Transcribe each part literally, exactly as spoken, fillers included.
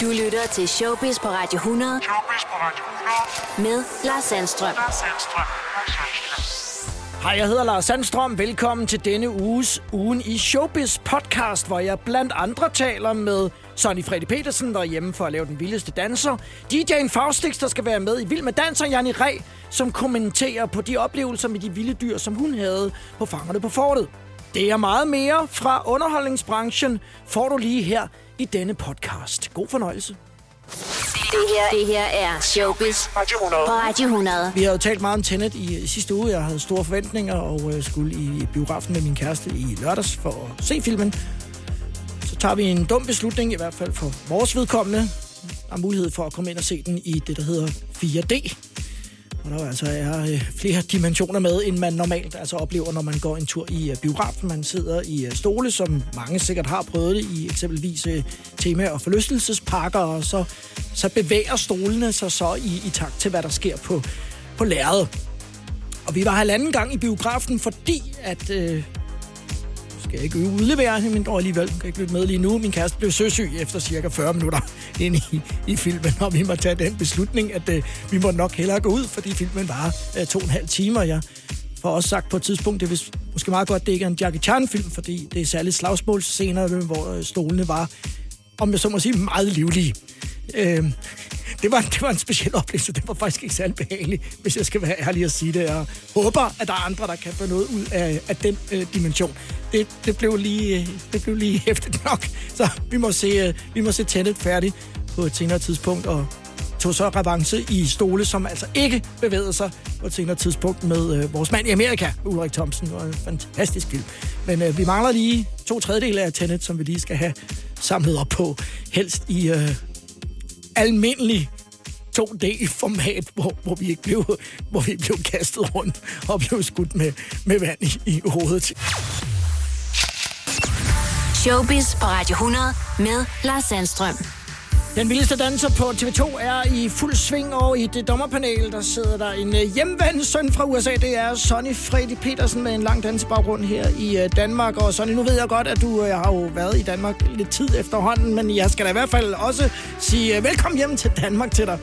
Du lytter til Showbiz på Radio hundrede. Showbiz på Radio hundrede. Med Lars Sandstrøm. Lars Sandstrøm. Hej, jeg hedder Lars Sandstrøm. Velkommen til denne uges Ugen i Showbiz podcast, hvor jeg blandt andre taler med Sonny Fredie Pedersen, der er hjemme for at lave Den Vildeste Danser. D J'en Faustix, der skal være med i Vild med danser, Janni Ree, som kommenterer på de oplevelser med de vilde dyr, som hun havde på Fangerne på Fortet. Det er meget mere fra underholdningsbranchen, får du lige her i denne podcast. God fornøjelse. Det her, det her er Showbiz på Radio hundrede. Vi har jo talt meget om Tenet i sidste uge. Jeg havde store forventninger og skulle i biografen med min kæreste i lørdags for at se filmen. Så tager vi en dum beslutning, i hvert fald for vores vedkommende. Der er mulighed for at komme ind og se den i det, der hedder fire D. Og der altså er flere dimensioner med, end man normalt altså oplever, når man går en tur i biografen. Man sidder i stole, som mange sikkert har prøvet det, i eksempelvis tema- og forlystelsesparker, og så, så bevæger stolene sig så i, i takt til, hvad der sker på, på lærredet. Og vi var halvanden gang i biografen, fordi at... Øh, skal jeg ikke udlevere hende, men dog alligevel. Kan ikke lytte med lige nu. Min kæreste blev søsyg efter cirka fyrre minutter ind i, i filmen, og vi måtte tage den beslutning, at øh, vi må nok hellere gå ud, fordi filmen var øh, to og en halv timer. Jeg får også sagt på et tidspunkt, det er måske meget godt, det ikke er en Jackie Chan-film, fordi det er særligt slagsmålsscener, hvor stolene var, om jeg så må sige, meget livlige. Øh, det, var, det var en speciel oplevelse. Det var faktisk ikke særlig behageligt, hvis jeg skal være ærlig at sige det. Jeg håber, at der er andre, der kan få noget ud af, af den øh, dimension. Det, det blev lige det blev lige hæftigt nok, så vi må se vi må se Tenet færdigt på et senere tidspunkt, og tog så revanche i stole, som altså ikke bevægede sig på et senere tidspunkt, med øh, vores mand i Amerika, Ulrik Thomsen. Og en fantastisk film. Men øh, vi mangler lige to tredjedele af Tenet, som vi lige skal have samlet op på, helst i øh, almindelig to D-format, hvor, hvor, vi ikke blev, hvor vi blev kastet rundt og blev skudt med, med vand i, i hovedet. Showbiz på Radio hundrede med Lars Sandstrøm. Den vildeste danser på T V to er i fuld sving, og i det dommerpanel, der sidder der en hjemvendt søn fra U S A. Det er Sonny Fredie Pedersen med en lang dansebaggrund her i Danmark. Og Sonny, nu ved jeg godt, at du har jo været i Danmark lidt tid efterhånden, men jeg skal da i hvert fald også sige velkommen hjem til Danmark til dig.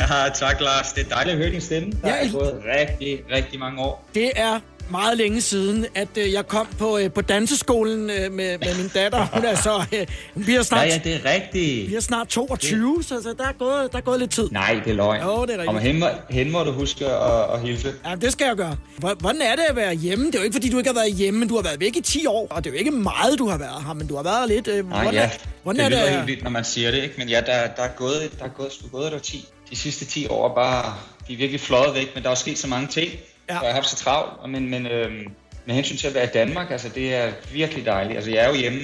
Ja, tak, Lars. Det er dejligt at høre din stemme. Der ja, er gået rigtig, rigtig mange år. Det er... meget længe siden, at øh, jeg kom på, øh, på danseskolen øh, med, med min datter. Hun er så... Øh, vi er snart, ja, ja, det er rigtigt. Vi er snart toogtyve, det... så, så der, er gået, der er gået lidt tid. Nej, det er løgn. Jo, det er og hen, hen må du huske at, at hilse. Ja, det skal jeg gøre. Hvordan er det at være hjemme? Det er jo ikke, fordi du ikke har været hjemme, men du har været væk i ti år. Og det er jo ikke meget, du har været her, men du har været lidt... Øh, Nej, hvordan, ja. Hvordan det lyder det... helt vildt, når man siger det, ikke? Men ja, der, der er gået, der er gået, sgu gået der ti. De sidste ti år bare... De er virkelig fløjet væk, men der er sket så mange ting. Ja. Jeg har haft så travlt, men, men øh, med hensyn til at være i Danmark, altså det er virkelig dejligt. Altså jeg er jo hjemme,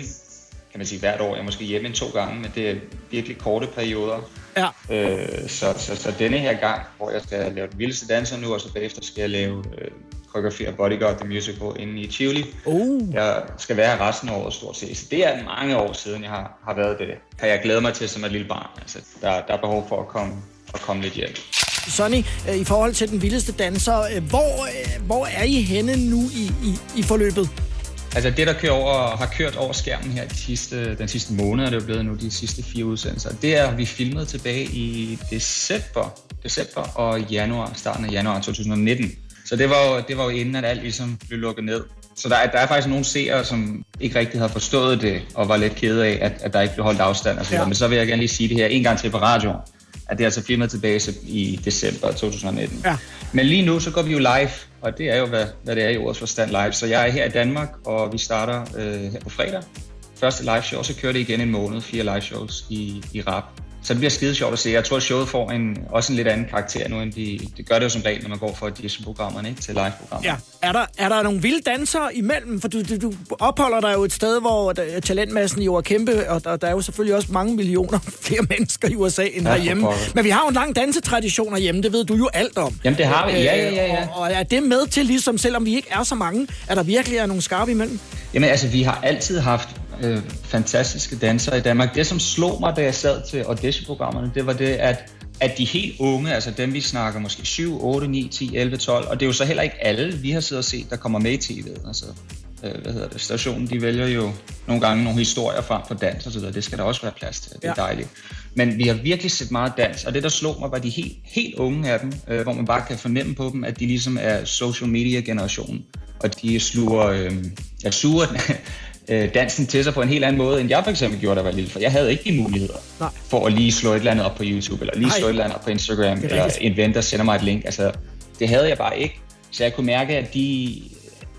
kan man sige, hvert år. Jeg er måske hjemme en to gange, men det er virkelig korte perioder. Ja. Øh, så, så, så denne her gang, hvor jeg skal lave Den Vildeste Danser nu, og så bagefter skal jeg lave øh, koreografi og Bodyguard The Musical inde i Tivoli. Oh. Jeg skal være her resten af året stort set. Så det er mange år siden, jeg har, har været det. Har jeg glædet mig til som et lille barn. Altså der, der er behov for at komme, at komme lidt hjem. Sonny, i forhold til Den Vildeste Danser, hvor, hvor er I henne nu i, i, i forløbet? Altså det, der kører over, har kørt over skærmen her de sidste, den sidste måned, og det er blevet nu de sidste fire udsendelser, det er, vi filmede tilbage i december, december og januar, starten af januar to tusind nitten. Så det var jo, det var jo inden, at alt ligesom blev lukket ned. Så der er, der er faktisk nogle seere, som ikke rigtig havde forstået det, og var lidt ked af, at, at der ikke blev holdt afstand. Altså, ja. Men så vil jeg gerne lige sige det her en gang til på radioen, at det er altså filmet tilbage i december to tusind nitten. Ja. Men lige nu, så går vi jo live, og det er jo, hvad, hvad det er i ordets forstand live. Så jeg er her i Danmark, og vi starter øh, her på fredag. Første live show, så kører det igen en måned, fire live shows i, i rap. Så det bliver skide sjovt at se. Jeg tror, at showet får en, også en lidt anden karakter nu, end de, det gør det jo som regel, når man går fra audition-programmerne til live-programmer. Ja. Er der, er der nogle vilde dansere imellem? For du, du, du opholder dig jo et sted, hvor der, talentmassen jo er kæmpe, og der, der er jo selvfølgelig også mange millioner flere mennesker i U S A end ja, herhjemme. Men vi har jo en lang dansetradition herhjemme, det ved du jo alt om. Jamen det har vi, ja, ja, ja. ja. Og, og er det med til ligesom, selvom vi ikke er så mange, er der virkelig er nogle skarpe imellem? Jamen altså, vi har altid haft øh, fantastiske dansere i Danmark. Det, som slog mig, da jeg sad til auditionprogrammerne, det var det, at, at de helt unge, altså dem, vi snakker måske syv, otte, ni, ti, elleve, tolv, og det er jo så heller ikke alle, vi har siddet og set, der kommer med i T V'et. Altså, øh, hvad hedder det, stationen, de vælger jo nogle gange nogle historier frem for dans og så videre. Det skal der også være plads til. Det er ja. dejligt. Men vi har virkelig set meget dans, og det der slog mig var de helt, helt unge af dem, øh, hvor man bare kan fornemme på dem, at de ligesom er social media generationen, og de sluger, øh, ja, suger øh, dansen til sig på en helt anden måde, end jeg for eksempel gjorde, da jeg var lille, for jeg havde ikke de muligheder Nej. For at lige slå et eller andet op på YouTube, eller lige Nej. Slå et eller andet op på Instagram, eller en ven, der sender mig et link, altså det havde jeg bare ikke, så jeg kunne mærke, at de,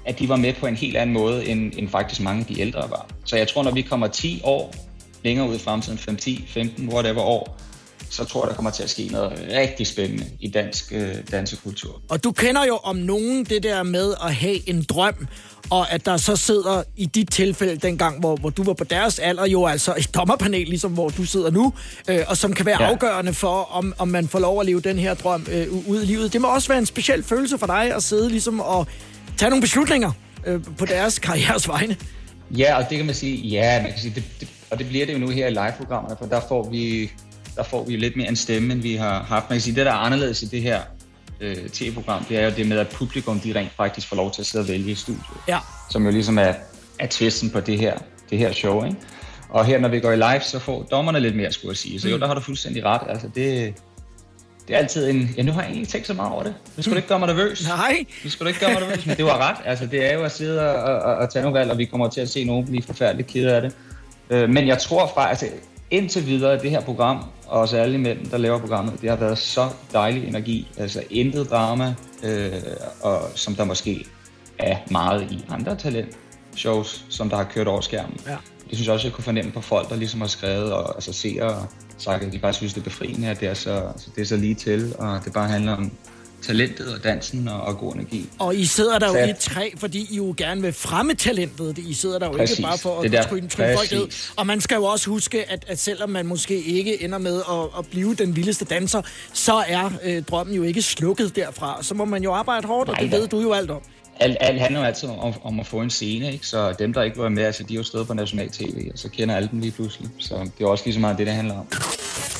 at de var med på en helt anden måde, end, end faktisk mange af de ældre var. Så jeg tror, når vi kommer ti år, længere ud i fremtiden, fem, ti, femten, whatever år, så tror jeg, der kommer til at ske noget rigtig spændende i dansk øh, dansekultur. Og du kender jo om nogen det der med at have en drøm, og at der så sidder i dit tilfælde dengang, hvor, hvor du var på deres alder, jo altså et dommerpanel, ligesom hvor du sidder nu, øh, og som kan være ja. afgørende for, om, om man får lov at leve den her drøm øh, ud i livet. Det må også være en speciel følelse for dig at sidde ligesom og tage nogle beslutninger øh, på deres karrieres vegne. Ja, og det kan man sige, ja, man kan sige, det, det og det bliver det jo nu her i live-programmerne, for der får vi, der får vi lidt mere en stemme, end vi har haft. Man kan sige, det, der er anderledes i det her øh, tv-program, det er jo det med, at publikum de rent faktisk får lov til at sidde og vælge i studiet. Ja. Som jo ligesom er, er twisten på det her, det her show, ikke? Og her, når vi går i live, så får dommerne lidt mere, skulle jeg sige. Så jo, der har du fuldstændig ret. Altså, det, det er altid en... Ja, nu har jeg egentlig tænkt så meget over det. Nu skulle du ikke gøre mig nervøs. Nej. Nu skulle du ikke gøre mig nervøs, men det var ret. Altså, det er jo at sidde og, og, og tage nogle valg, og vi kommer til at se nogen blive forfærdeligt kede af det. Men jeg tror fra, altså indtil videre, det her program, og også alle imellem, der laver programmet, det har været så dejlig energi. Altså intet drama, øh, og som der måske er meget i andre talentshows, som der har kørt over skærmen. Ja. Det synes jeg også, jeg kunne fornemme på folk, der ligesom har skrevet og altså, ser og sagt, at de bare synes, det er befriende, at det er så, altså, det er så lige til, og det bare handler om talentet og dansen og, og god energi. Og I sidder der jo i tre, fordi I jo gerne vil fremme talentet. I sidder der jo Præcis. Ikke bare for at tryne folk ned. Og man skal jo også huske, at, at selvom man måske ikke ender med at, at blive den vildeste danser, så er øh, drømmen jo ikke slukket derfra. Så må man jo arbejde hårdt, Nej, og det ved du jo alt om. Alt, alt handler jo altid om, om at få en scene, ikke? Så dem, der ikke var med, altså, de er jo stået på national tv, og så kender alle dem lige pludselig. Så det er også lige så meget det, det handler om.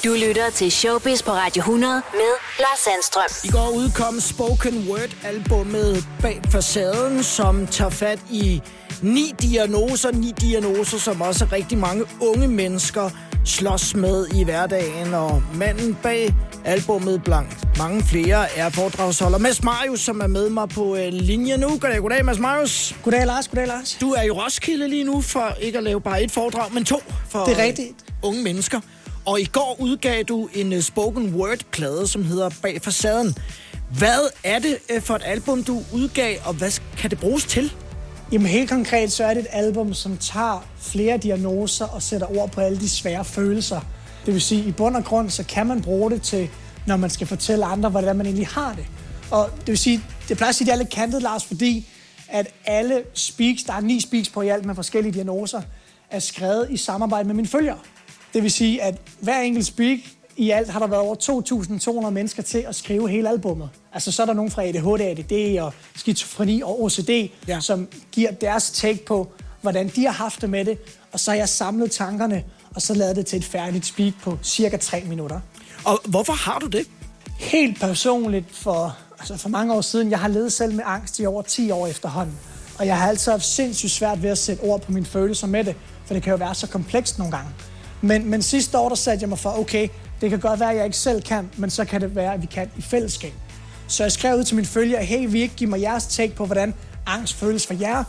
Du lytter til Showbiz på Radio hundrede med Lars Sandstrøm. I går udkom Spoken Word-albummet Bag Facaden, som tager fat i ni diagnoser. Ni diagnoser, som også rigtig mange unge mennesker slås med i hverdagen. Og manden bag albummet blankt mange flere er foredragsholder Mads Marius, som er med mig på linje nu. Goddag, goddag Mads Marius. Goddag Lars, goddag Lars. Du er i Roskilde lige nu for ikke at lave bare et foredrag, men to for det er rigtigt. Unge mennesker. Og i går udgav du en spoken word-plade, som hedder Bag Facaden. Hvad er det for et album, du udgav, og hvad kan det bruges til? Jamen helt konkret, så er det et album, som tager flere diagnoser og sætter ord på alle de svære følelser. Det vil sige, i bund og grund, så kan man bruge det til, når man skal fortælle andre, hvordan man egentlig har det. Og det vil sige, det plejer at sige, at det er lidt kantet, Lars, fordi at alle speaks, der er ni speaks på i alt med forskellige diagnoser, er skrevet i samarbejde med mine følgere. Det vil sige, at hver enkelt speak i alt har der været over to tusind to hundrede mennesker til at skrive hele albummet. Altså så er der nogen fra A D H D, A D D og skizofreni og O C D, ja. Som giver deres take på, hvordan de har haft det med det. Og så har jeg samlet tankerne, og så lavet det til et færdigt speak på cirka tre minutter. Og hvorfor har du det? Helt personligt for, altså for mange år siden. Jeg har levet selv med angst i over ti år efterhånden. Og jeg har altid haft sindssygt svært ved at sætte ord på mine følelser med det, for det kan jo være så komplekst nogle gange. Men, men sidste år, der satte jeg mig for, okay, det kan godt være, at jeg ikke selv kan, men så kan det være, at vi kan i fællesskab. Så jeg skrev ud til mine følgere, hey, vil I ikke give mig jeres take på, hvordan angst føles for jer?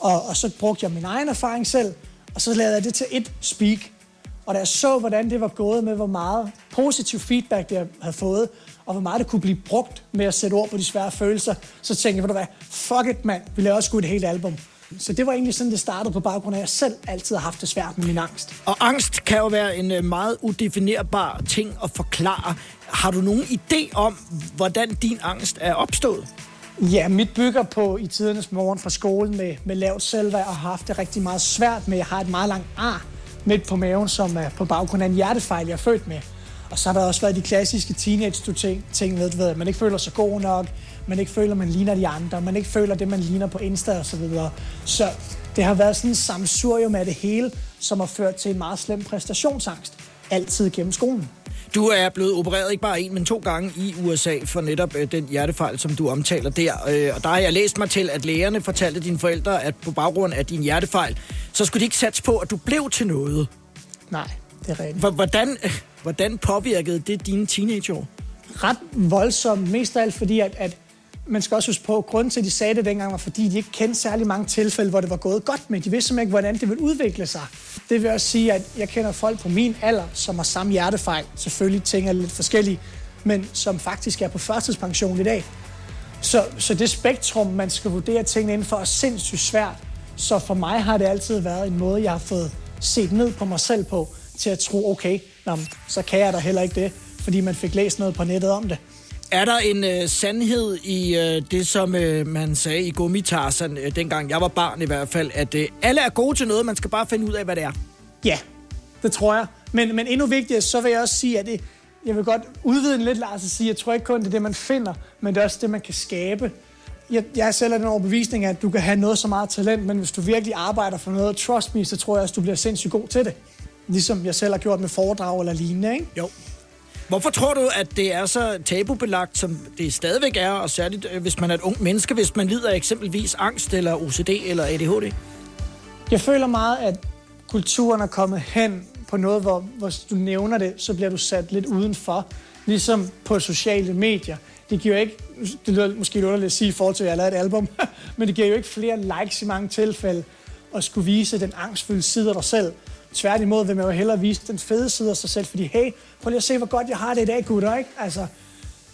Og, og så brugte jeg min egen erfaring selv, og så lavede jeg det til et speak. Og da jeg så, hvordan det var gået med, hvor meget positiv feedback, det jeg havde fået, og hvor meget det kunne blive brugt med at sætte ord på de svære følelser, så tænkte jeg, ved du hvad, fuck it, mand, vi laver også sgu et helt album. Så det var egentlig sådan, det startede på baggrund af, at jeg selv altid har haft det svært med min angst. Og angst kan jo være en meget udefinerbar ting at forklare. Har du nogen idé om, hvordan din angst er opstået? Ja, mit bygger på i tidernes morgen fra skolen med, med lavt selvværd og har haft det rigtig meget svært med. Jeg har et meget langt ar midt på maven, som er på baggrund af en hjertefejl, jeg er født med. Og så har der også været de klassiske teenage-ting, ved, ved, at man ikke føler sig god nok, man ikke føler, man ligner de andre, man ikke føler det, man ligner på Insta og så videre. Så det har været sådan en samsurium af det hele, som har ført til en meget slem præstationsangst, altid gennem skolen. Du er blevet opereret ikke bare en, men to gange i U S A for netop den hjertefejl, som du omtaler der. Og der har jeg læst mig til, at lægerne fortalte dine forældre, at på baggrund af din hjertefejl, så skulle de ikke satse på, at du blev til noget. Nej, det er rigtigt. Hvordan... Hvordan påvirkede det dine teenageår? Ret voldsomt, mest af alt fordi, at, at man skal også huske på, at grunden til, at de sagde det dengang, var fordi, de ikke kendte særlig mange tilfælde, hvor det var gået godt med. De vidste simpelthen ikke, hvordan det ville udvikle sig. Det vil også sige, at jeg kender folk på min alder, som har samme hjertefejl. Selvfølgelig ting er lidt forskellige, men som faktisk er på førtidspension i dag. Så, så det spektrum, man skal vurdere tingene inden for, er sindssygt svært. Så for mig har det altid været en måde, jeg har fået set ned på mig selv på, til at tro, okay, nå, så kan jeg da heller ikke det, fordi man fik læst noget på nettet om det. Er der en øh, sandhed i øh, det, som øh, man sagde i Gummitarsen, øh, dengang jeg var barn i hvert fald, at øh, alle er gode til noget, man skal bare finde ud af, hvad det er? Ja, det tror jeg. Men, men endnu vigtigere, så vil jeg også sige, at det, jeg vil godt udvide lidt, Lars, at sige, jeg tror ikke kun, det er det, man finder, men det er også det, man kan skabe. Jeg, jeg selv er den overbevisning, at du kan have noget så meget talent, men hvis du virkelig arbejder for noget, trust me, så tror jeg også, du bliver sindssygt god til det. Ligesom jeg selv har gjort med foredrag eller lignende, ikke? Jo. Hvorfor tror du, at det er så tabubelagt, som det stadigvæk er, og særligt hvis man er et ung menneske, hvis man lider eksempelvis angst eller O C D eller A D H D? Jeg føler meget, at kulturen er kommet hen på noget, hvor hvis du nævner det, så bliver du sat lidt udenfor. Ligesom på sociale medier. Det giver ikke, det lyder måske underligt at sige i forhold til, at jeg har lavet et album, men det giver jo ikke flere likes i mange tilfælde at skulle vise den angstfulde side af dig selv. Tværtimod vil man jo hellere vise den fede side af sig selv, fordi hey, prøv lige at se, hvor godt jeg har det i dag, gutter, ikke? Altså,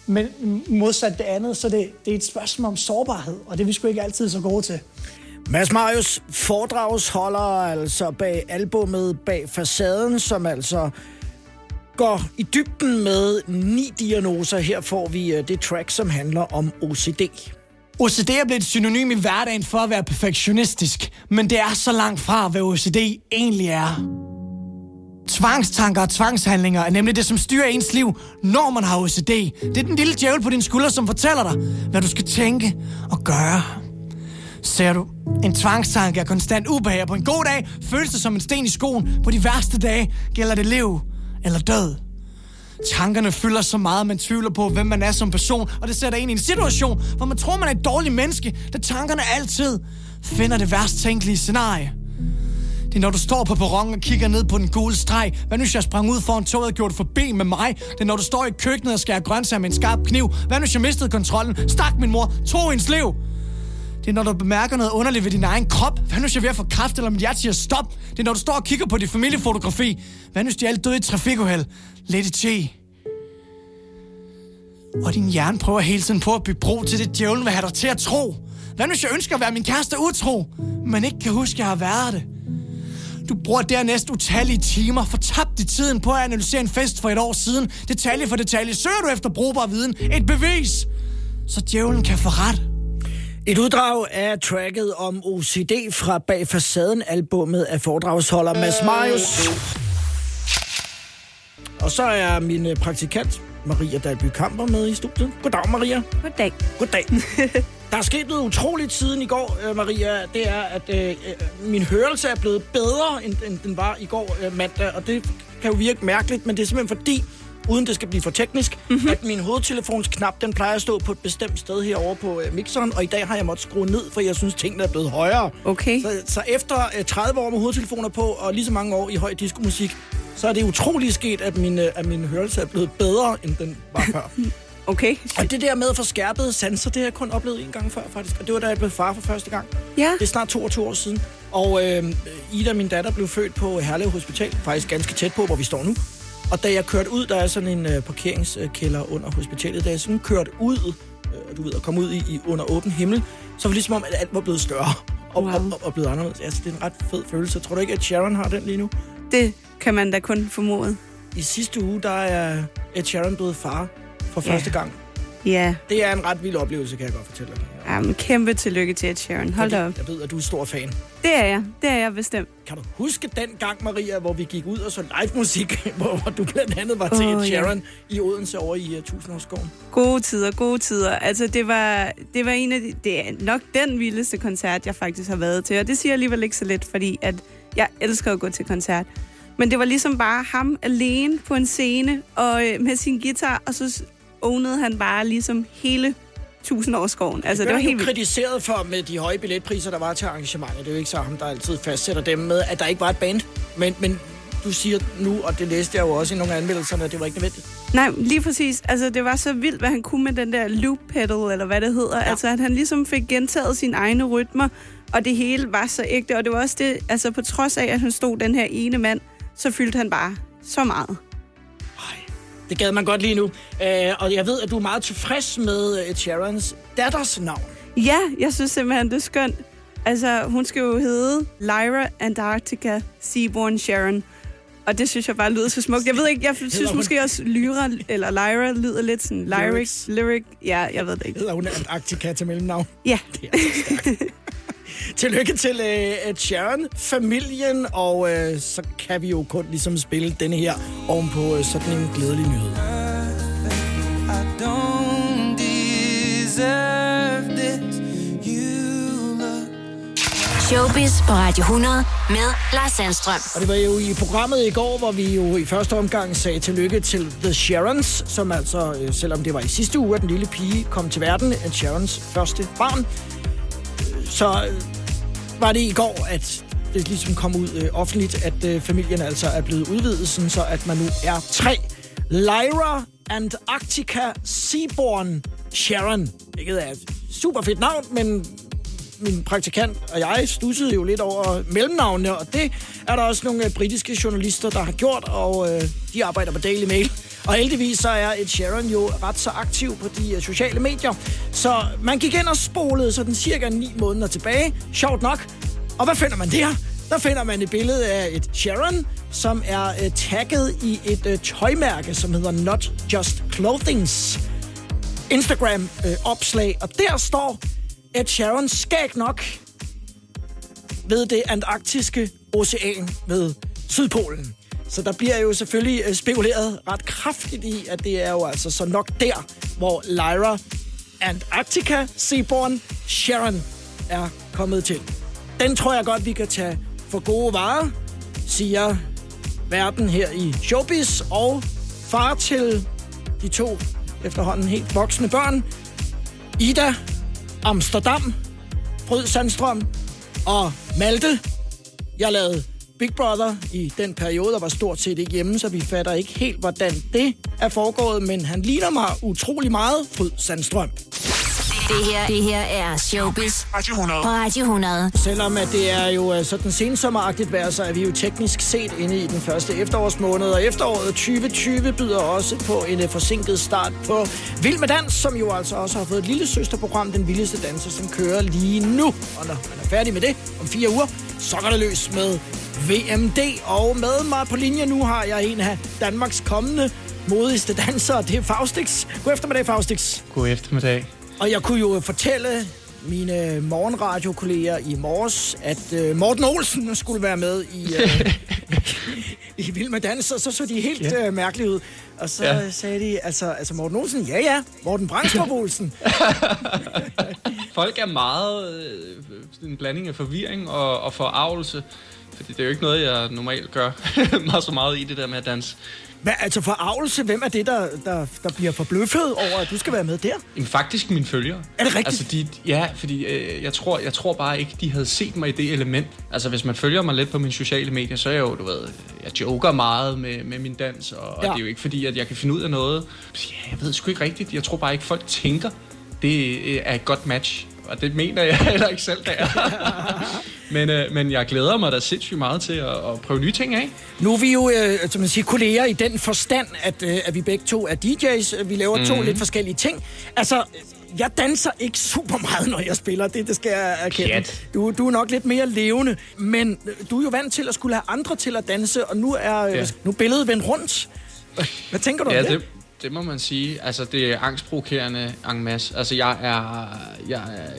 men modsat det andet, så det, det er et spørgsmål om sårbarhed, og det er vi sgu ikke altid så gode til. Mads Marius, foredragsholder altså bag albummet Bag Facaden, som altså går i dybden med ni diagnoser. Her får vi det track, som handler om O C D. O C D er blevet et synonym i hverdagen for at være perfektionistisk, men det er så langt fra, hvad O C D egentlig er. Tvangstanker og tvangshandlinger er nemlig det, som styrer ens liv, når man har O C D. Det er den lille djævel på din skulder, som fortæller dig, hvad du skal tænke og gøre. Ser du, en tvangstanke er konstant ubehag. På en god dag føles det som en sten i skoen. På de værste dage gælder det liv eller død. Tankerne fylder så meget, man tvivler på, hvem man er som person, og det sætter en i en situation, hvor man tror, man er et dårligt menneske, da tankerne altid finder det værst tænkelige scenarie. Det er, når du står på perronen og kigger ned på den gule streg. Hvad nu, hvis jeg sprang ud foran toget og gjorde det forbi med mig? Det er, når du står i køkkenet og skærer grøntsager med en skarp kniv. Hvad nu, hvis jeg mistede kontrollen? Stak min mor, tog hendes liv. Det er, når du bemærker noget underligt ved din egen krop. Hvad nu, hvis jeg er ved at få kræft, eller mit hjerte siger stop? Det er, når du står og kigger på dit familiefotografi. Hvad nu, hvis de alle døde i trafikuheld? Lidt te. Og din hjerne prøver hele tiden på at bygge bro til det, djævlen vil have dig til at tro. Hvad nu, hvis jeg ønsker at være min kæreste utro, men ikke kan huske, at jeg har været det? Du bruger dernæst utallige timer, fortabt i tiden på at analysere en fest for et år siden. Detalje for detalje søger du efter brugbar viden. Et bevis, så djævlen kan få ret. Et uddrag af tracket om O C D fra Bag Facaden-albummet af foredragsholder Mads Marius. Og så er min praktikant, Maria Dalby Kamper, med i studiet. Goddag, Maria. Goddag. Goddag. Der er sket noget utroligt siden i går, Maria. Det er, at øh, min hørelse er blevet bedre, end den var i går øh, mandag. Og det kan jo virke mærkeligt, men det er simpelthen fordi, uden det skal blive for teknisk, mm-hmm. at min hovedtelefons knap, den plejer at stå på et bestemt sted herovre på øh, mixeren, og i dag har jeg måttet skrue ned, for jeg synes, tingene er blevet højere. Okay. Så, så efter øh, tredive år med hovedtelefoner på, og lige så mange år i høj diskomusik, så er det utroligt sket, at min, øh, at min hørelse er blevet bedre, end den var før. Okay. Og det der med at få skærpede sanser, det har jeg kun oplevet en gang før, faktisk. Og det var, da jeg blev far for første gang. Ja. Det er snart toogtyve år siden. Og øh, Ida, min datter, blev født på Herlev Hospital, faktisk ganske tæt på, hvor vi står nu. Og da jeg kørte ud, der er sådan en øh, parkeringskælder under hospitalet, da jeg sådan kørte ud, øh, du ved, og kom ud i, i under åben himmel, så var det ligesom om, at alt var blevet større og, wow. og, og, og blevet anderledes. Altså, det er en ret fed følelse. Tror du ikke, at Sharon har den lige nu? Det kan man da kun formode. I sidste uge, der er Ed Sheeran blevet far for yeah. første gang. Ja. Yeah. Det er en ret vild oplevelse, kan jeg godt fortælle dig. Jamen, kæmpe tillykke til Ed Sheeran. Hold da op. Jeg ved, at du er stor fan. Det er jeg. Det er jeg bestemt. Kan du huske den gang, Maria, hvor vi gik ud og så live musik, hvor, hvor du blandt andet var oh, til Ed Sheeran ja. i Odense over i uh, Tusindårsgården? Gode tider, gode tider. Altså, det var, det var en af de, det er nok den vildeste koncert, jeg faktisk har været til. Og det siger alligevel ikke så lidt, fordi at jeg elsker at gå til koncert. Men det var ligesom bare ham alene på en scene og øh, med sin guitar, og så ownede han bare ligesom hele Tusindårsgården. Altså, det, det var helt vildt. Kritiseret for med de høje billetpriser, der var til arrangementer. Det er jo ikke så ham, der altid fastsætter dem med, at der ikke var et band. Men, men du siger nu, og det læste jeg jo også i nogle anmeldelser, at det var ikke nødvendigt. Nej, lige præcis. Altså, det var så vildt, hvad han kunne med den der loop pedal, eller hvad det hedder. Ja. Altså, at han ligesom fik gentaget sine egne rytmer, og det hele var så ægte. Og det var også det, altså på trods af, at han stod den her ene mand, så fyldte han bare så meget. Det gad man godt lige nu. Øh, og jeg ved, at du er meget tilfreds med Ed Sheerans datters navn. Ja, jeg synes simpelthen, det er skønt. Altså, hun skal jo hedde Lyra Antarctica Seaborn Shearon. Og det synes jeg bare lyder så smukt. Jeg ved ikke, jeg synes måske også Lyra, eller Lyra lyder lidt sådan lyric, lyric. Ja, jeg ved det ikke. Hedder hun Antarctica til mellemnavn? Ja. Det er så stærkt. Tillykke til uh, Ed Sheeran, familien, og uh, så kan vi jo kun ligesom spille denne her ovenpå uh, sådan en glædelig nyhed. Showbiz på Radio hundrede med Lars Sandstrøm. Og det var jo i programmet i går, hvor vi jo i første omgang sagde tillykke til The Sheerans, som altså, uh, selvom det var i sidste uge, at den lille pige kom til verden, Ed Sheerans første barn. Så var det i går, at det ligesom kom ud øh, offentligt, at øh, familien altså er blevet udvidet, sådan så at man nu er tre. Lyra Antarctica Seaborn Shearon, hvilket er et super fedt navn, men min praktikant og jeg stussede jo lidt over mellemnavnene, og det er der også nogle øh, britiske journalister, der har gjort, og øh, de arbejder på Daily Mail. Og heldigvis så er Ed Sheeran jo ret så aktiv på de sociale medier. Så man gik ind og spolede sådan cirka ni måneder tilbage. Sjovt nok. Og hvad finder man der? Der finder man et billede af Ed Sheeran, som er uh, tagget i et uh, tøjmærke, som hedder Not Just Clothings Instagram-opslag. Uh, og der står Ed Sheeran skæg nok ved det antarktiske ocean ved Sydpolen. Så der bliver jo selvfølgelig spekuleret ret kraftigt i, at det er jo altså så nok der, hvor Lyra Antarctica Seaborn Shearon er kommet til. Den tror jeg godt, vi kan tage for gode varer, siger verden her i Showbiz og far til de to efterhånden helt voksne børn. Ida, Amsterdam, Fryd Sandstrøm og Malte. Jeg lavede Big Brother i den periode, der var stort set ikke hjemme, så vi fatter ikke helt, hvordan det er foregået, men han ligner mig utrolig meget, Fryd Sandstrøm. Det her, det her er Showbiz på Radio hundrede. Selvom at det er jo sådan sensommeragtigt vejr, så er vi jo teknisk set inde i den første efterårsmåned. Og efteråret tyve tyve byder også på en forsinket start på Vild med Dans, som jo altså også har fået et lille søsterprogram, Den Vildeste Danser, som kører lige nu. Og når man er færdig med det om fire uger, så går det løs med V M D. Og med mig på linje nu har jeg en af Danmarks kommende modigste dansere. Det er Faustix. God eftermiddag, Faustix. God eftermiddag. Og jeg kunne jo fortælle mine morgenradiokolleger i morges, at øh, Morten Olsen skulle være med i, øh, i Vild med Danser, og så så de helt yeah. øh, mærkeligt ud. Og så yeah. sagde de, altså, altså Morten Olsen, ja ja, Morten Brangstrøm Olsen. Folk er meget øh, en blanding af forvirring og, og forarvelse, fordi det er jo ikke noget, jeg normalt gør meget så meget i det der med at danse. Hvad, altså forarvelse, hvem er det, der, der, der bliver forbløffet over, at du skal være med der? Jamen faktisk mine følgere. Er det rigtigt? Altså, de, ja, fordi øh, jeg, tror, jeg tror bare ikke, de havde set mig i det element. Altså hvis man følger mig lidt på mine sociale medier, så er jeg jo, du ved, jeg joker meget med, med min dans, og, ja. og det er jo ikke fordi, at jeg kan finde ud af noget. Ja, jeg ved sgu ikke rigtigt. Jeg tror bare ikke, folk tænker, det er et godt match. Og det mener jeg heller ikke selv, der er. men, øh, men jeg glæder mig da sindssygt meget til at, at prøve nye ting af. Nu er vi jo, øh, som man siger, kolleger i den forstand, at, øh, at vi begge to er D J's. Vi laver mm-hmm. to lidt forskellige ting. Altså, jeg danser ikke super meget, når jeg spiller. Det, det skal jeg erkende. Du, du er nok lidt mere levende. Men du er jo vant til at skulle have andre til at danse, og nu er øh, ja. nu billedet vendt rundt. Hvad tænker du ja, om det? det? Det må man sige. Altså, det er angstprovokerende en masse. Altså, jeg er, jeg er,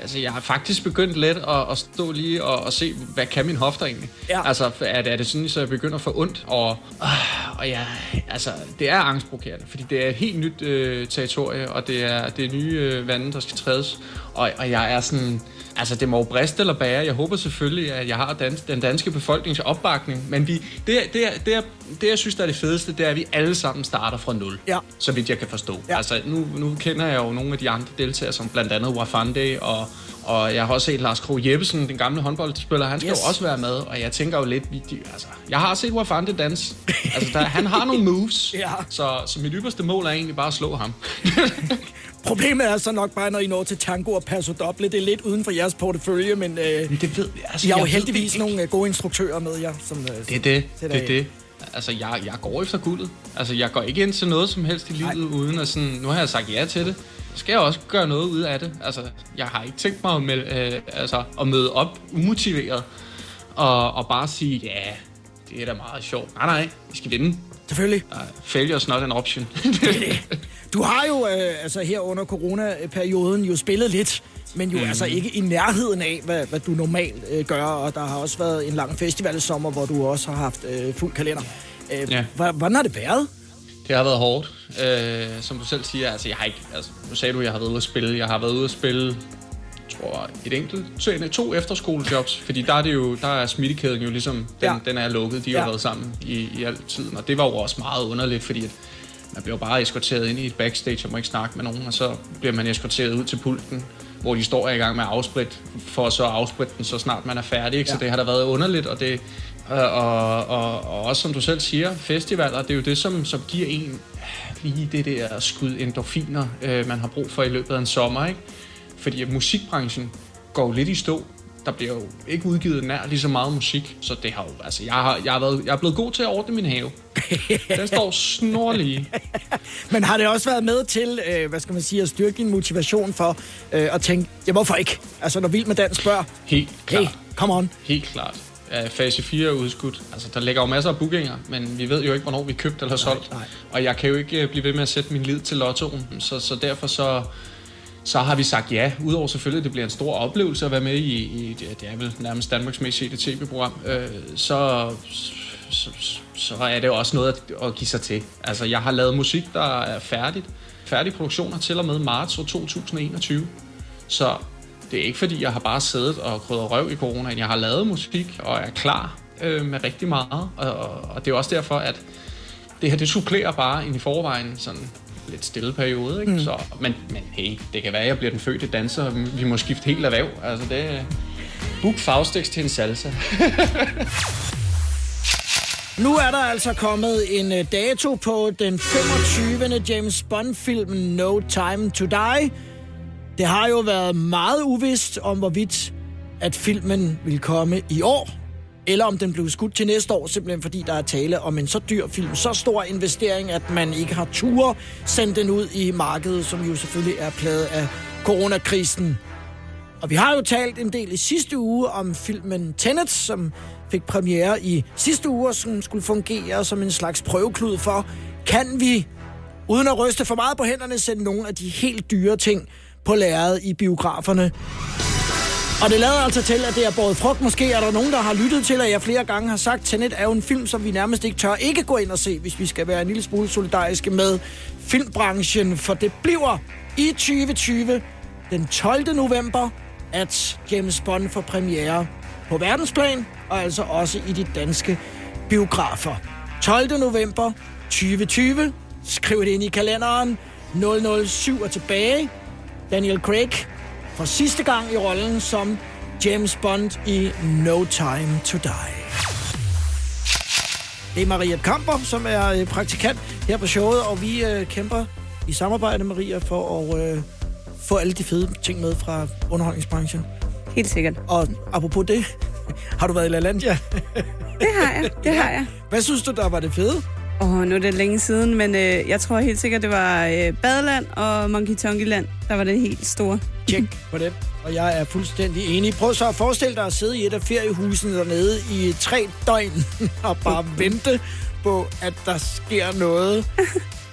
altså, jeg har faktisk begyndt lidt at, at stå lige og at se, hvad kan min hofter egentlig? Ja. Altså, er det, er det sådan, så jeg begynder at få ondt? Og, og ja, altså, det er angstprovokerende, fordi det er et helt nyt øh, territorie, og det er, det er nye øh, vande, der skal trædes. Og, og jeg er sådan... Altså, det må jo briste eller bære. Jeg håber selvfølgelig, at jeg har dans, den danske befolknings opbakning. Men vi, det, det, det, det, jeg synes, der er det fedeste, det er, at vi alle sammen starter fra nul. Ja. Så vidt jeg kan forstå. Ja. Altså, nu, nu kender jeg jo nogle af de andre deltagere, som blandt andet Vafande, og, og jeg har også set Lars Krogh Jeppesen, den gamle håndboldspiller. Han skal yes. jo også være med, og jeg tænker jo lidt... De, altså, jeg har set Vafande dans. Altså, der, han har nogle moves, ja. så, så mit ypperste mål er egentlig bare at slå ham. Problemet er så nok bare, når I når til tango og paso doble. Det er lidt uden for jeres portefølje, men øh, det ved, altså, I har jo heldigvis nogle gode instruktører med jer. Som, øh, det er det, det er det. Altså, jeg, jeg går efter guldet. Altså, jeg går ikke ind til noget som helst i livet, nej, uden at sådan, nu har jeg sagt ja til det. Så skal jeg også gøre noget ud af det. Altså, jeg har ikke tænkt mig at melde, øh, altså, at møde op umotiveret og, og bare sige, ja, det er da meget sjovt. Nej, nej, vi skal vinde. Selvfølgelig. Uh, failure is not an option. Du har jo øh, altså her under coronaperioden jo spillet lidt, men jo mm. altså ikke i nærheden af, hvad, hvad du normalt øh, gør. Og der har også været en lang festival i sommer, hvor du også har haft øh, fuld kalender. Øh, ja. Hvordan har det været? Det har været hårdt. Øh, som du selv siger, altså jeg har ikke... Altså, nu sagde du, jeg har været ude at spille. Jeg har været ude at spille, tror jeg, et enkelt, to efterskolejobs. Fordi der er, det jo, der er smittekæden jo ligesom, den, ja. den er lukket. De har ja. været sammen i, i al tiden, og det var jo også meget underligt, fordi... At, man bliver bare eskorteret ind i et backstage, og må ikke snakke med nogen, og så bliver man eskorteret ud til pulten, hvor de står i gang med at afspritte, for så at afspritte den, så snart man er færdig. Ikke? Ja. Så det har da været underligt, og, det, og, og, og, og også som du selv siger, festivaler, det er jo det, som, som giver en lige det der skud endorfiner, øh, man har brug for i løbet af en sommer. Ikke? Fordi musikbranchen går jo lidt i stå. Der bliver jo ikke udgivet nær lige så meget musik, så det har jo, altså, jeg, har, jeg, har været, jeg er blevet god til at ordne min have. Den står snorlige. Men har det også været med til, øh, hvad skal man sige, at styrke din motivation for øh, at tænke, ja, hvorfor ikke? Altså, når Vild med Dans spørger, helt klart. Hey, come on. Helt klart. Ja, fase fire er udskudt. Altså, der ligger jo masser af bookinger, men vi ved jo ikke, hvornår vi købt eller solgt. Nej, nej. Og jeg kan jo ikke blive ved med at sætte min lid til lottoen, så, så derfor så... Så har vi sagt ja, udover selvfølgelig, at det bliver en stor oplevelse at være med i, i det er vel nærmest Danmarks mest sete tv-program, øh, så, så, så er det også noget at, at give sig til. Altså, jeg har lavet musik, der er færdigt. Færdige produktioner til og med marts to tusind enogtyve. Så det er ikke, fordi jeg har bare siddet og krydret røv i coronaen. Jeg har lavet musik og er klar øh, med rigtig meget, og, og det er også derfor, at det her, det supplerer bare ind i forvejen sådan... lidt stille periode, ikke? Mm. Så, men, men hey, det kan være, at jeg bliver den fødte danser, og vi må skifte helt erhverv. Altså, det... Book Faustix til en salsa. Nu er der altså kommet en dato på den femogtyvende James Bond-filmen No Time To Die. Det har jo været meget uvist om, hvorvidt at filmen vil komme i år, eller om den blev skudt til næste år, simpelthen fordi der er tale om en så dyr film, så stor investering, at man ikke har ture sendt den ud i markedet, som jo selvfølgelig er plaget af coronakrisen. Og vi har jo talt en del i sidste uge om filmen Tenet, som fik premiere i sidste uge, og som skulle fungere som en slags prøveklud for, kan vi, uden at ryste for meget på hænderne, sende nogle af de helt dyre ting på lærredet i biograferne. Og det lader altså til, at det er båret frugt. Måske er der nogen, der har lyttet til, at jeg flere gange har sagt, at Tenet er jo en film, som vi nærmest ikke tør ikke gå ind og se, hvis vi skal være en lille smule solidariske med filmbranchen. For det bliver i tyve tyve, den tolvte november, at James Bond får premiere på verdensplan, og altså også i de danske biografer. tolvte november tyve tyve. Skriv det ind i kalenderen. nul nul syv er tilbage. Daniel Craig for sidste gang i rollen som James Bond i No Time To Die. Det er Maria Kamper, som er praktikant her på showet, og vi øh, kæmper i samarbejde, Maria, for at øh, få alle de fede ting med fra underholdningsbranchen. Helt sikkert. Og apropos det, har du været i LaLandia? Det har jeg, det har jeg. Hvad synes du, der var det fede? Åh, oh, nu er det længe siden, men øh, jeg tror helt sikkert, det var øh, Badeland og Monkey Tonky Land, der var det helt store. Tjek på det, og jeg er fuldstændig enig. Prøv så at forestille dig at sidde i et af feriehusene dernede i tre døgn og bare vente på, at der sker noget.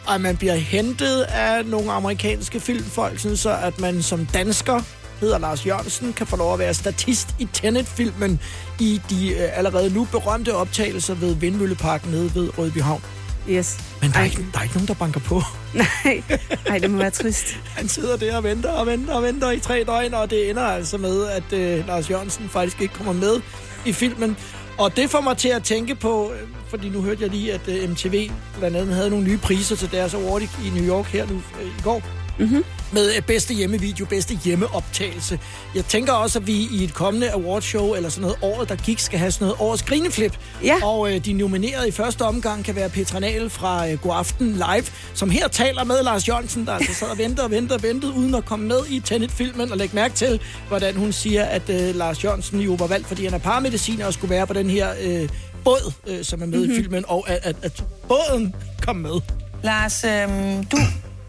Og man bliver hentet af nogle amerikanske filmfolk, så at man som dansker, hedder Lars Jørgensen, kan få lov at være statist i Tenet-filmen i de øh, allerede nu berømte optagelser ved Vindmølleparken nede ved Rødbyhavn. Yes. Men der er, ikke, der er ikke nogen, der banker på. Nej, Ej, det må være trist. Han sidder der og venter og venter og venter i tre døgn, og det ender altså med, at øh, Lars Jørgensen faktisk ikke kommer med i filmen. Og det får mig til at tænke på, øh, fordi nu hørte jeg lige, at øh, M T V blandt andet havde nogle nye priser til deres award i New York her nu øh, i går. Mm-hmm. Med bedste hjemmevideo, bedste hjemmeoptagelse. Jeg tænker også, at vi i et kommende awardshow, eller sådan noget året, der gik, skal have sådan noget årets grineflip. Ja. Og øh, de nominerede i første omgang kan være Petra Nahl fra øh, God Aften Live, som her taler med Lars Jørgensen, der altså sad og ventede og ventede og ventede, uden at komme med i Tenet-filmen, og lægge mærke til, hvordan hun siger, at øh, Lars Jørgensen jo var valgt, fordi han er paramediciner og skulle være på den her øh, båd, øh, som er med mm-hmm. i filmen, og at, at, at båden kom med. Lars, øh, du...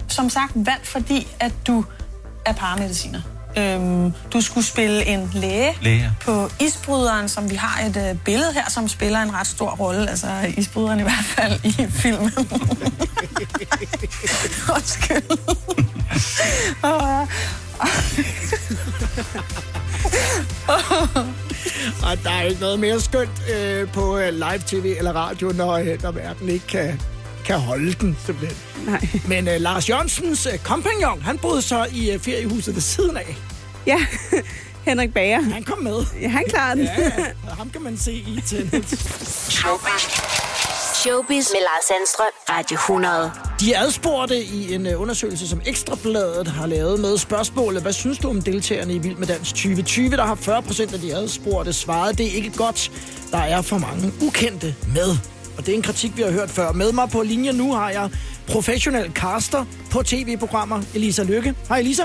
som sagt valgt, fordi at du er paramediciner. Øhm, du skulle spille en læge, læge på Isbryderen, som vi har et øh, billede her, som spiller en ret stor rolle. Altså Isbryderen i hvert fald i filmen. Undskyld. Og der er jo ikke noget mere skønt øh, på live-tv eller radio, når, når verden ikke kan... kan holde den, simpelthen. Nej. Men uh, Lars Jørgensens uh, kompagnon, han boede så i uh, feriehuset ved siden af. Ja, Henrik Bager. Han kom med. Ja, han klarede den. Ja, ham kan man se i Tenet. Showbiz. Showbiz med Lars Sandstrøm, Radio hundrede. De adspurgte i en uh, undersøgelse, som Ekstrabladet har lavet med spørgsmålet, hvad synes du om deltagerne i Vild med Dans tyve tyve? Der har fyrre procent af de adspurgte svaret, det er ikke godt. Der er for mange ukendte med. Og det er en kritik, vi har hørt før. Med mig på linje nu har jeg professionel caster på tv-programmer, Elisa Lykke. Hej Elisa.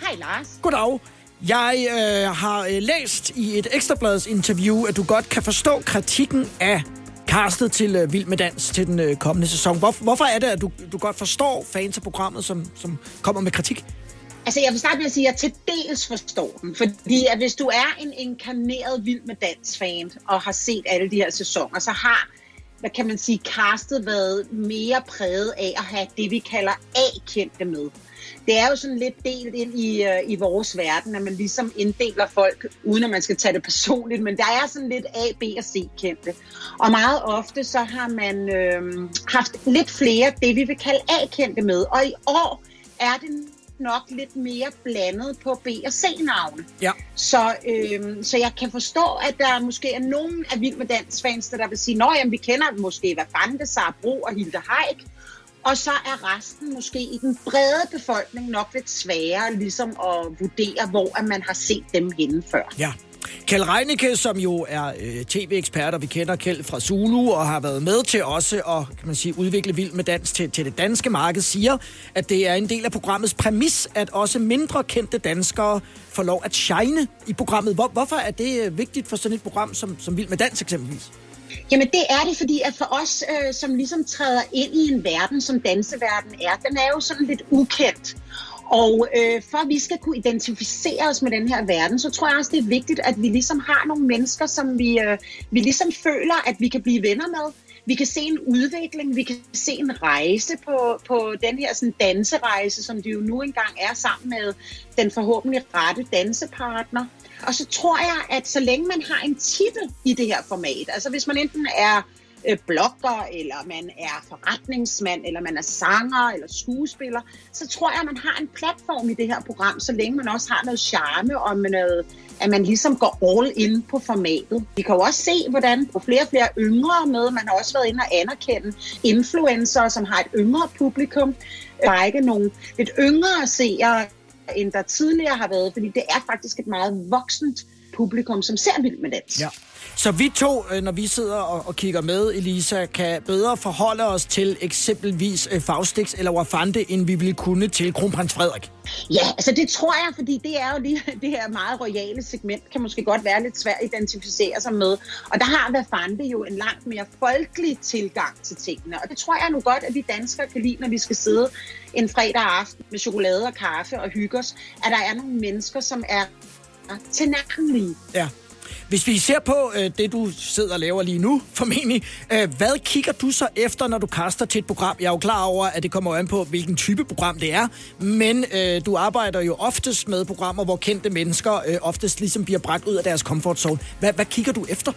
Hej Lars. Goddag. Jeg øh, har læst i et Ekstrabladets interview, at du godt kan forstå kritikken af castet til øh, Vild med Dans til den øh, kommende sæson. Hvor, hvorfor er det, at du, du godt forstår fans af programmet, som, som kommer med kritik? Altså, jeg vil starte med at sige, at jeg til dels forstår dem. Fordi at hvis du er en inkarneret Vild med Dans-fan og har set alle de her sæsoner, så har... hvad kan man sige, castet været mere præget af at have det, vi kalder A-kendte med. Det er jo sådan lidt delt ind i, øh, i vores verden, at man ligesom inddeler folk, uden at man skal tage det personligt, men der er sådan lidt A, B og C-kendte. Og meget ofte så har man øh, haft lidt flere, det vi vil kalde A-kendte med, og i år er det nok lidt mere blandet på B- og C-navne. Ja. Så, øh, så jeg kan forstå, at der måske er nogen af Vild med Dans-fans, der vil sige, nå jamen, vi kender måske Vafande, Sara Bro og Hilde Heik, og så er resten måske i den brede befolkning nok lidt sværere ligesom at vurdere, hvor man har set dem henne før. Ja. Kjeld Reinicke, som jo er øh, tv-ekspert, og vi kender Kjeld fra Zulu, og har været med til også at kan man sige, udvikle Vild med Dans til, til det danske marked, siger, at det er en del af programmets præmis, at også mindre kendte danskere får lov at shine i programmet. Hvor, hvorfor er det vigtigt for sådan et program som, som Vild med Dans eksempelvis? Jamen det er det, fordi at for os, øh, som ligesom træder ind i en verden, som danseverdenen er, den er jo sådan lidt ukendt. Og øh, for at vi skal kunne identificere os med den her verden, så tror jeg også, det er vigtigt, at vi ligesom har nogle mennesker, som vi, øh, vi ligesom føler, at vi kan blive venner med. Vi kan se en udvikling, vi kan se en rejse på, på den her sådan, danserejse, som det jo nu engang er sammen med den forhåbentlig rette dansepartner. Og så tror jeg, at så længe man har en titel i det her format, altså hvis man enten er blogger, eller man er forretningsmand, eller man er sanger, eller skuespiller, så tror jeg, at man har en platform i det her program, så længe man også har noget charme, og noget, at man ligesom går all in på formatet. Vi kan jo også se, hvordan på flere og flere yngre med, man har også været inde og anerkende influencer, som har et yngre publikum, bare ikke nogen lidt yngre seere, end der tidligere har været, fordi det er faktisk et meget voksent publikum, som ser Vild med Dans. Ja. Så vi to, når vi sidder og kigger med, Elisa, kan bedre forholde os til eksempelvis Faustix eller Vafande, end vi ville kunne til Kronprins Frederik? Ja, altså det tror jeg, fordi det er jo lige det her meget royale segment, kan måske godt være lidt svært at identificere sig med. Og der har Vafande jo en langt mere folkelig tilgang til tingene. Og det tror jeg nu godt, at vi danskere kan lide, når vi skal sidde en fredag aften med chokolade og kaffe og hygge os, at der er nogle mennesker, som er tilnærmelige. Ja. Hvis vi ser på øh, det, du sidder og laver lige nu, formentlig, øh, hvad kigger du så efter, når du kaster til et program? Jeg er jo klar over, at det kommer an på, hvilken type program det er, men øh, du arbejder jo oftest med programmer, hvor kendte mennesker øh, oftest ligesom bliver bragt ud af deres comfort zone. Hvad, hvad kigger du efter?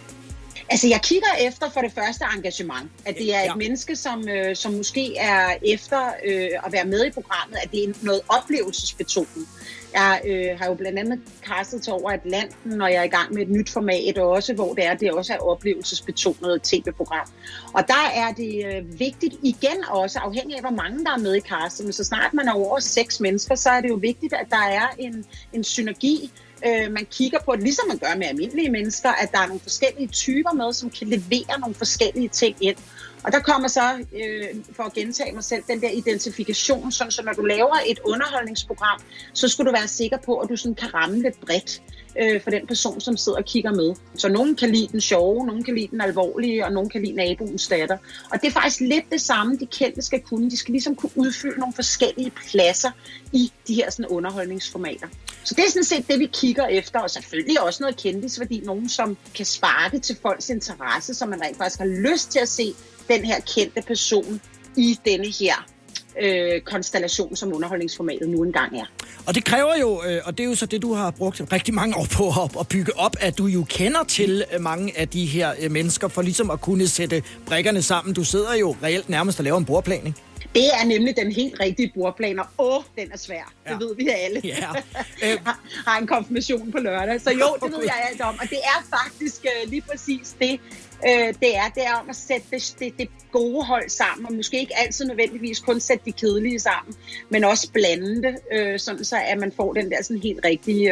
Altså, jeg kigger efter for det første engagement. At det er et ja. menneske, som, øh, som måske er efter øh, at være med i programmet, at det er noget oplevelsesbetonet. Jeg øh, har jo blandt andet kastet til Over Atlanten, når jeg er i gang med et nyt format også, hvor det er, det også er oplevelsesbetonet tv-program. Og der er det øh, vigtigt igen også, afhængig af hvor mange der er med i castet, men så snart man er over seks mennesker, så er det jo vigtigt, at der er en, en synergi. Øh, man kigger på, at ligesom man gør med almindelige mennesker, at der er nogle forskellige typer med, som kan levere nogle forskellige ting ind. Og der kommer så, øh, for at gentage mig selv, den der identifikation, sådan, så når du laver et underholdningsprogram, så skal du være sikker på, at du sådan kan ramme lidt bredt øh, for den person, som sidder og kigger med. Så nogen kan lide den sjove, nogen kan lide den alvorlige, og nogen kan lide naboens datter. Og det er faktisk lidt det samme, de kendte skal kunne. De skal ligesom kunne udfylde nogle forskellige pladser i de her sådan, underholdningsformater. Så det er sådan set det, vi kigger efter, og selvfølgelig også noget kendtis, fordi nogen, som kan sparke til folks interesse, som man rent faktisk har lyst til at se den her kendte person i denne her øh, konstellation, som underholdningsformatet nu engang er. Og det kræver jo, øh, og det er jo så det, du har brugt rigtig mange år på at, at bygge op, at du jo kender til mange af de her øh, mennesker, for ligesom at kunne sætte brikkerne sammen. Du sidder jo reelt nærmest og laver en bordplan. Det er nemlig den helt rigtige bordplaner. Åh, den er svær. Ja. Det ved vi alle. Yeah. Jeg har en konfirmation på lørdag, så jo, det ved jeg alt om. Og det er faktisk lige præcis det, det er. Det er om at sætte det, det, det gode hold sammen, og måske ikke altid nødvendigvis kun sætte de kedelige sammen, men også blande det, sådan så at man får den der sådan helt rigtige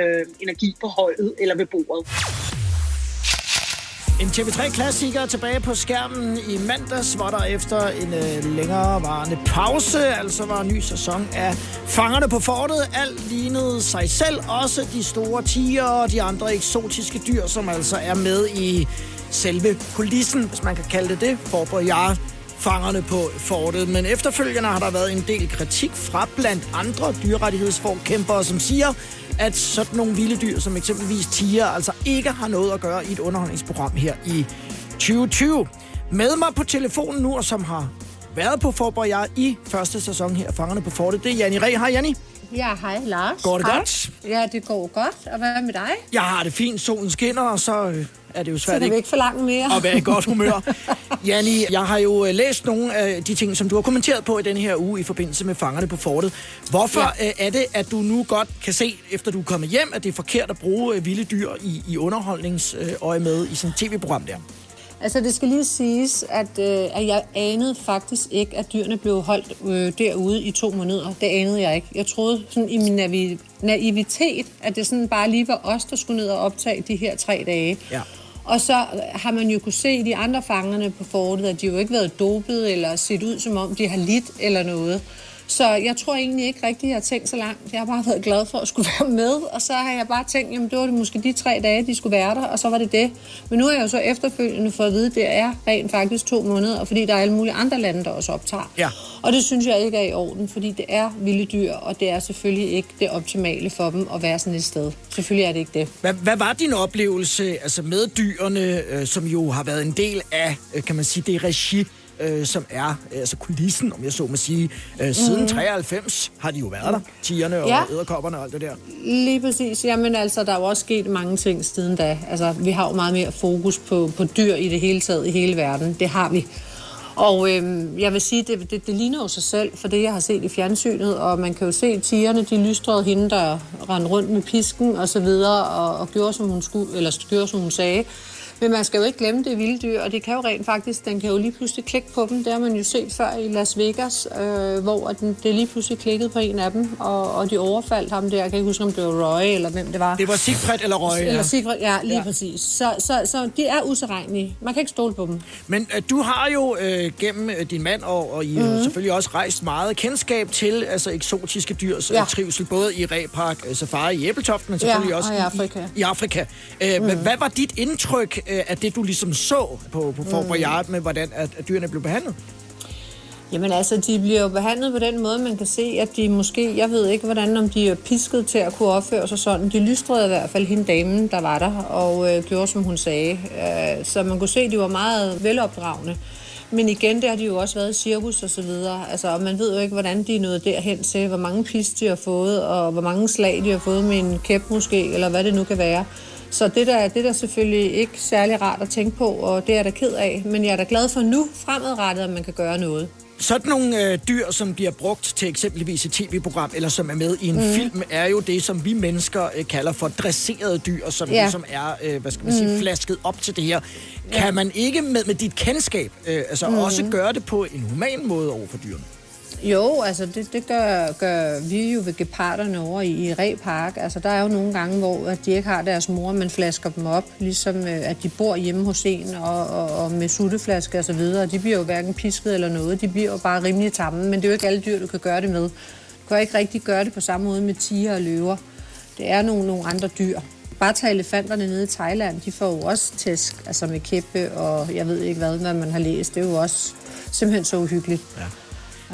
energi på holdet eller ved bordet. En T V tre-klassiker tilbage på skærmen i mandags, hvor der efter en øh, længerevarende pause, altså var en ny sæson af Fangerne på Fortet. Alt lignede sig selv, også de store tiger og de andre eksotiske dyr, som altså er med i selve kulissen, hvis man kan kalde det det, for på jer. Fangerne på Fortet, men efterfølgende har der været en del kritik fra blandt andre dyrerettighedsforkæmpere, som siger, at sådan nogle vilde dyr, som eksempelvis tiger, altså ikke har noget at gøre i et underholdningsprogram her i tyve tyve. Med mig på telefonen nu, og som har været på Forborg jeg i første sæson her, Fangerne på Fortet, det er Janni Ree. Hej Janni. Ja, hej Lars. Går det hej. Godt? Ja, det går godt. Og hvad er med dig? Jeg har det fint, solen skinner, og så er det jo svært ikke, ikke for langt mere. At være i godt humør. Janni, jeg har jo læst nogle af de ting, som du har kommenteret på i denne her uge i forbindelse med Fangerne på Fortet. Hvorfor ja. er det, at du nu godt kan se, efter du er kommet hjem, at det er forkert at bruge vilde dyr i, i underholdningsøje med i sådan et tv-program der? Altså, det skal lige siges, at, øh, at jeg anede faktisk ikke, at dyrene blev holdt øh, derude i to måneder. Det anede jeg ikke. Jeg troede sådan i min navi- naivitet, at det sådan bare lige var os, der skulle ned og optage de her tre dage. Ja. Og så har man jo kunne se de andre fangerne på fortet, at de jo ikke har været dopet eller set ud, som om de har lidt eller noget. Så jeg tror egentlig ikke rigtig, jeg har tænkt så langt. Jeg har bare været glad for at skulle være med, og så har jeg bare tænkt, jamen det var det måske de tre dage, de skulle være der, og så var det det. Men nu har jeg jo så efterfølgende fået at vide, at det er rent faktisk to måneder, fordi der er alle mulige andre lande, der også optager. Ja. Og det synes jeg ikke er i orden, fordi det er vilde dyr, og det er selvfølgelig ikke det optimale for dem at være sådan et sted. Selvfølgelig er det ikke det. Hvad, hvad var din oplevelse altså med dyrene, øh, som jo har været en del af, øh, kan man sige, det regi, Øh, som er altså kulissen, om jeg så må sige. Øh, siden mm. treoghalvfems har de jo været der, tigerne og ja. edderkopperne og alt det der. Lige præcis. Jamen altså, der er jo også sket mange ting siden da. Altså, vi har jo meget mere fokus på, på dyr i det hele taget, i hele verden. Det har vi. Og øhm, jeg vil sige, det, det, det ligner jo sig selv, for det jeg har set i fjernsynet, og man kan jo se tigerne, de lystrede hende, der rendte rundt med pisken og så videre, og, og gjorde, som hun skulle, eller gjorde, som hun sagde. Men man skal jo ikke glemme det vilde dyr, og det kan jo rent faktisk, den kan jo lige pludselig klikke på dem. Det har man jo set før i Las Vegas, øh, hvor den, det lige pludselig klikkede på en af dem, og, og de overfaldt ham der. Jeg kan ikke huske, om det var Roy eller hvem det var. Det var Siegfried eller Roy, eller ja. Siegfried, ja, lige ja. Præcis. Så, så, så de er useregnelige. Man kan ikke stole på dem. Men øh, du har jo øh, gennem øh, din mand, og, og I mm-hmm. har selvfølgelig også rejst meget kendskab til altså, eksotiske dyrs ja. trivsel, både i Ree Park Safari i Æbeltoft, men selvfølgelig ja, også i Afrika. I, i Afrika. Øh, mm. Hvad var dit indtryk at det, du ligesom så på, på Forborg mm. med, hvordan at, at dyrene blev behandlet? Jamen altså, de bliver jo behandlet på den måde, man kan se, at de måske, jeg ved ikke, hvordan om de er pisket til at kunne opføre sig sådan. De lystrede i hvert fald hende damen, der var der, og øh, gjorde, som hun sagde. Øh, så man kunne se, at de var meget velopdragende. Men igen, der har de jo også været i cirkus og så videre. Altså, og man ved jo ikke, hvordan de er nået derhen til, hvor mange pis de har fået, og hvor mange slag de har fået med en kæp måske, eller hvad det nu kan være. Så det er da selvfølgelig ikke særlig rart at tænke på, og det er jeg da ked af. Men jeg er da glad for nu fremadrettet, at man kan gøre noget. Sådan nogle øh, dyr, som bliver brugt til eksempelvis et tv-program, eller som er med i en mm. film, er jo det, som vi mennesker øh, kalder for dresserede dyr, som ja. Ligesom er, øh, hvad skal man sige, mm. flasket op til det her. Kan ja. Man ikke med, med dit kendskab øh, altså mm. også gøre det på en human måde over for dyrene? Jo, altså det, det gør, gør vi jo ved geparderne over i, i Ree Park. Altså der er jo nogle gange, hvor de ikke har deres mor, men flasker dem op, ligesom at de bor hjemme hos en og, og, og med sutteflasker og så videre. De bliver jo hverken pisket eller noget, de bliver jo bare rimelig tamme, men det er jo ikke alle dyr, du kan gøre det med. Du kan ikke rigtig gøre det på samme måde med tiger og løver. Det er nogle, nogle andre dyr. Bare tage elefanterne nede i Thailand, de får jo også tæsk, altså med kæppe og jeg ved ikke hvad, hvad man har læst. Det er jo også simpelthen så uhyggeligt. Ja.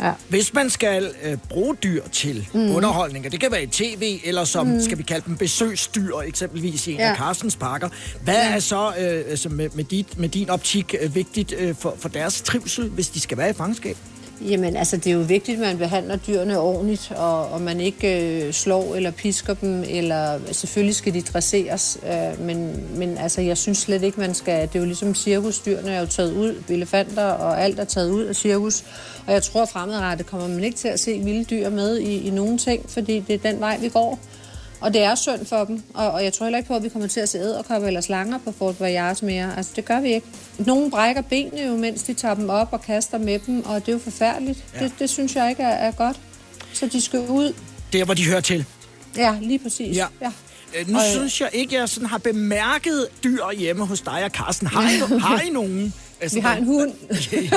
Ja. Hvis man skal øh, bruge dyr til mm. underholdning, og det kan være i tv, eller som, mm. skal vi kalde dem, besøgsdyr, eksempelvis i en ja. Af Carstens parker, hvad ja. Er så øh, altså med, med, dit, med din optik øh, vigtigt øh, for, for deres trivsel, hvis de skal være i fangenskab? Jamen, altså, det er jo vigtigt, at man behandler dyrene ordentligt, og, og man ikke øh, slår eller pisker dem, eller selvfølgelig skal de dresseres, øh, men, men altså, jeg synes slet ikke, man skal... Det er jo ligesom cirkusdyrene er jo taget ud, elefanter og alt er taget ud af cirkus, og jeg tror fremadrettet kommer man ikke til at se vilde dyr med i, i nogen ting, fordi det er den vej, vi går. Og det er synd for dem, og, og jeg tror heller ikke på, at vi kommer til at se edderkopper eller slanger på Fort Voyage mere. Altså, det gør vi ikke. Nogle brækker benene jo, mens de tager dem op og kaster med dem, og det er jo forfærdeligt. Ja. Det, det synes jeg ikke er, er godt. Så de skal ud. Der, hvor de hører til. Ja, lige præcis. Ja. Ja. Øh, nu og, synes jeg ikke, at jeg sådan har bemærket dyr hjemme hos dig og Carsten. Har I, har I nogen? Altså, vi har en hund. Okay.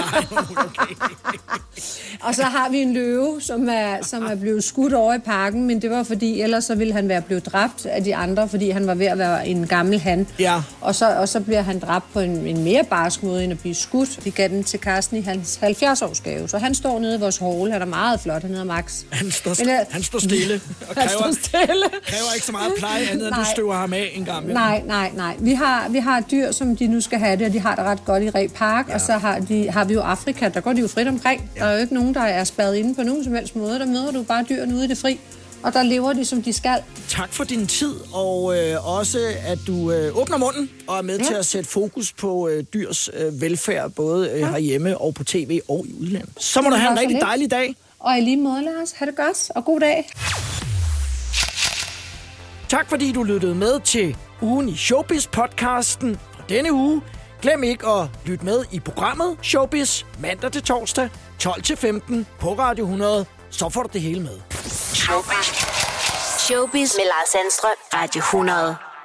Og så har vi en løve, som er, som er blevet skudt over i parken, men det var fordi, ellers så ville han være blevet dræbt af de andre, fordi han var ved at være en gammel han. Ja. Og, så, og så bliver han dræbt på en, en mere barsk måde, end at blive skudt. Vi gav den til Carsten i hans halvfjerds-årsgave, så han står nede i vores hole. Han er meget flot, han hedder Max. Han står, st- men, uh, han står stille og kræver, står stille. kræver ikke så meget pleje, andet end du støver ham af en gang. Nej, nej, nej. Vi har, vi har dyr, som de nu skal have det, og de har det ret godt i Ree Park, ja. Og så har, de, har vi jo Afrika, der går de jo frit omkring. Ja. Der er jo ikke nogen, der er spadet inde på nogen som helst måde. Der møder du bare dyrene ude i det fri, og der lever de, som de skal. Tak for din tid, og øh, også at du øh, åbner munden og er med ja. Til at sætte fokus på øh, dyrs øh, velfærd, både øh, ja. Herhjemme og på tv og i udlandet. Så må du have en rigtig dejlig dag. Og i lige måde, Lars. Ha' det godt, og god dag. Tak fordi du lyttede med til Ugen i Showbiz-podcasten fra denne uge. Glem ikke at lytte med i programmet Showbiz mandag til torsdag tolv til femten på Radio hundrede. Så får du det hele med. Showbiz, Showbiz med Lars Sandstrøm, Radio hundrede.